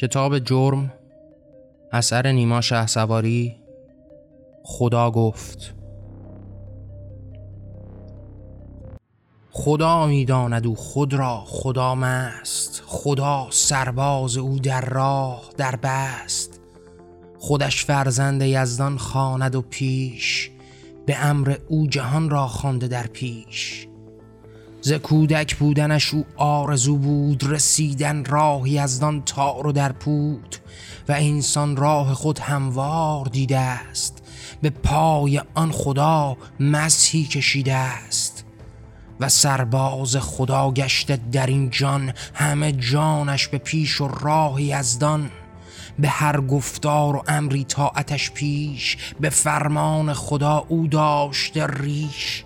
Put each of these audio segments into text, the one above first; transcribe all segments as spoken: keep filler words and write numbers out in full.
کتاب جرم اثر نیما شهسواری، خدا گفت. خدا میداند او خود را خدا مست، خدا سرباز او در راه در بست. خودش فرزند یزدان خواند و پیش، به امر او جهان را خوانده در پیش. ز کودک بودنش او آرزو بود، رسیدن راه یزدان تار و در پود. و انسان راه خود هموار دیده است، به پای آن خدا مسیحی کشیده است. و سرباز خدا گشته در این جان، همه جانش به پیش و راه یزدان. به هر گفتار و امری طاعتش پیش، به فرمان خدا او داشته ریش.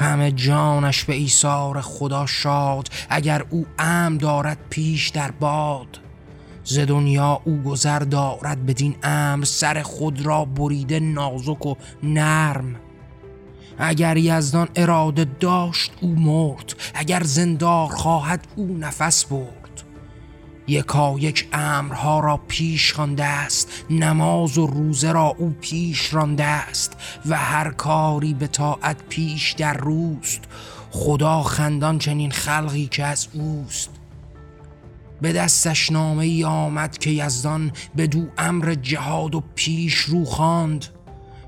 همه جانش به ایثار خدا شاد، اگر او امر دارد پیش در باد. ز دنیا او گذر دارد بدین امر، سر خود را بریده نازک و نرم. اگر یزدان اراده داشت او مرد، اگر زندار خواهد او نفس برد. یکا یک امرها را پیش خوانده است، نماز و روزه را او پیش رانده است. و هر کاری به طاعت پیش در روست، خدا خندان چنین خلقی که از اوست. به دستش نامه ای آمد که یزدان، بدو امر جهاد و پیش رو خواند.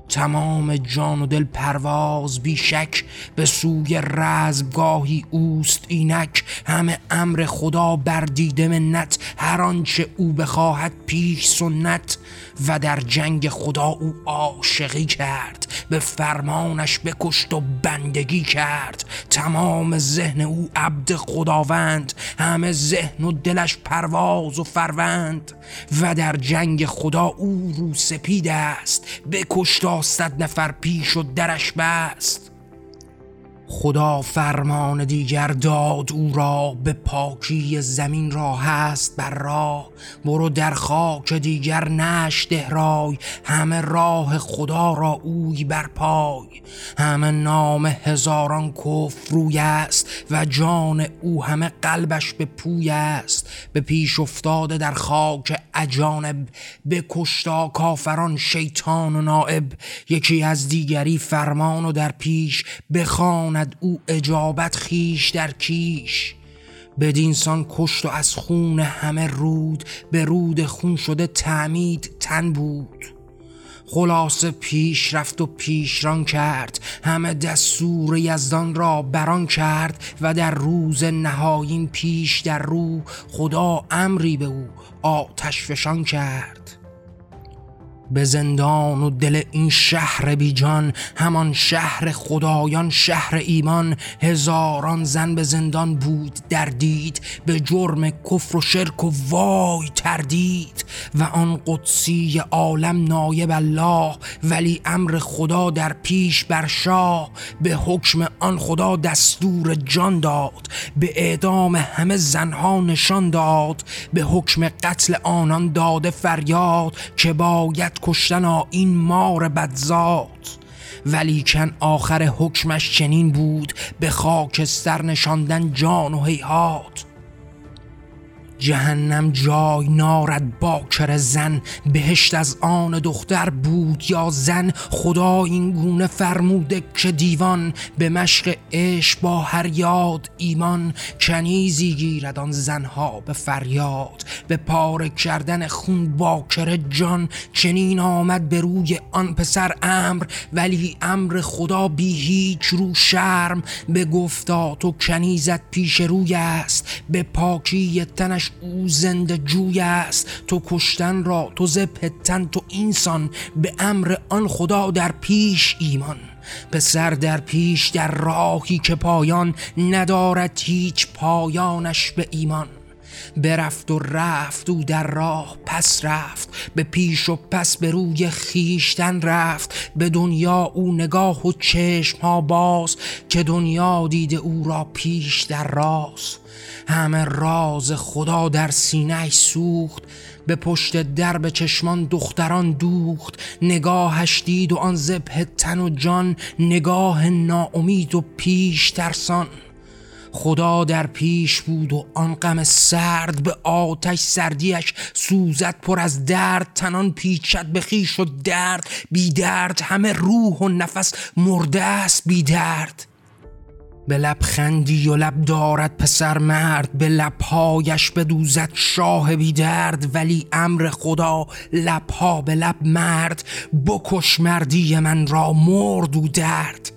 تمام جان و دل پرواز بیشک، به سوی رزمگاهی اوست اینک. همه امر خدا بر دیده منت، هر آنچه او بخواهد پیش سنت. و در جنگ خدا او عاشقی کرد، به فرمانش بکشت و بندگی کرد. تمام ذهن او عبد خداوند، همه ذهن و دلش پرواز و فروند. و در جنگ خدا او رو سپید است، بکشت تا صد نفر پیش و درش بست. خدا فرمان دیگر داد او را، به پاکی زمین را هست بر راه. برو در خاک دیگر نش ده رای، همه راه خدا را اوی بر پای. همه نام هزاران کفر روی است، و جان او همه قلبش به پوی است. به پیش افتاده در خاک اجانب، به کشتا کافران شیطان و نائب. یکی از دیگری فرمان و در پیش، بخواند او اجابت خیش در کیش. بدینسان کشت و از خون همه رود، به رود خون شده تعمید تن بود. خلاصه پیش رفت و پیشران کرد، همه دستور یزدان را بران کرد. و در روز نهایین پیش در رو، خدا امری به او آتش فشان کرد. به زندان و دل این شهر بی جان، همان شهر خدایان شهر ایمان. هزاران زن به زندان بود در دید، به جرم کفر و شرک و وای تردید. و آن قدسی عالم نایب الله، ولی امر خدا در پیش بر شاه. به حکم آن خدا دستور جان داد، به اعدام همه زنها نشان داد. به حکم قتل آنان داده فریاد، که باید کشتنا این مار بدزاد. ولیکن آخر حکمش چنین بود، به خاکستر نشاندن جان و هیهات. جهنم جای نارد باکر زن، بهشت از آن دختر بود یا زن. خدا این گونه فرموده که دیوان، به مشق عشق با هر یاد ایمان. کنیزی گیرد آن زنها به فریاد، به پاره کردن خون باکر جان. چنین آمد به روی آن پسر امر، ولی امر خدا بی هیچ رو شرم. به گفتا تو کنیزت پیش روی است، به پاکی تنش او زنده جوی است. تو کشتن را تو زبهتن تو اینسان، به امر آن خدا در پیش ایمان. پسر در پیش در راهی که پایان، ندارد هیچ پایانش به ایمان. برفت و رفت او در راه پس رفت، به پیش و پس به روی خیشتن رفت. به دنیا او نگاه و چشم ها باز، که دنیا دیده او را پیش در راز. همه راز خدا در سینه سوخت، به پشت در به چشمان دختران دوخت. نگاهش دید و آن ذبح تن و جان، نگاه ناامید و پیش ترسان. خدا در پیش بود و آن غم سرد، به آتش سردیش سوزد پر از درد. تنان پیچد به خویش و درد، بی درد همه روح و نفس مرده است بی درد. به لب خندی و لب دارد پسر مرد، به لبهایش بدوزد شاه بی درد. ولی امر خدا لبها به لب مرد، بکش مردی من را مرد و درد.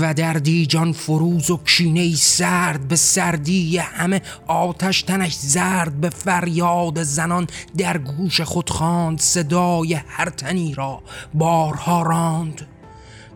و دردی جان فروز و کینه سرد، به سردی همه آتش تنش زرد. به فریاد زنان در گوش خود خواند، صدای هر تنی را بارها راند.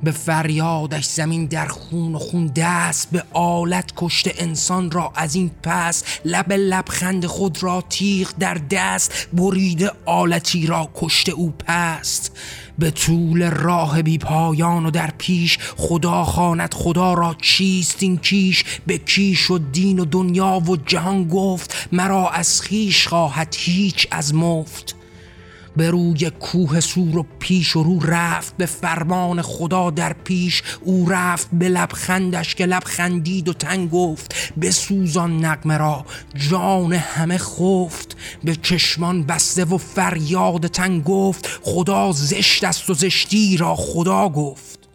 به فریادش زمین در خون و خون دست، به آلت کشته انسان را از این پس. لب لبخند خود را تیغ در دست، بریده آلتی را کشته او پست. به طول راه بی پایان و در پیش، خدا خواند خدا را چیست این کیش. به کیش و دین و دنیا و جهان گفت، مرا از خویش خواهد هیچ از مفت. به روی کوه سور و پیش و رو رفت، به فرمان خدا در پیش او رفت. به لبخندش که لبخندید و تن گفت، به سوزان نغمه را جان همه خفت. به چشمان بسته و فریاد تن گفت، خدا زشت است و زشتی را خدا گفت.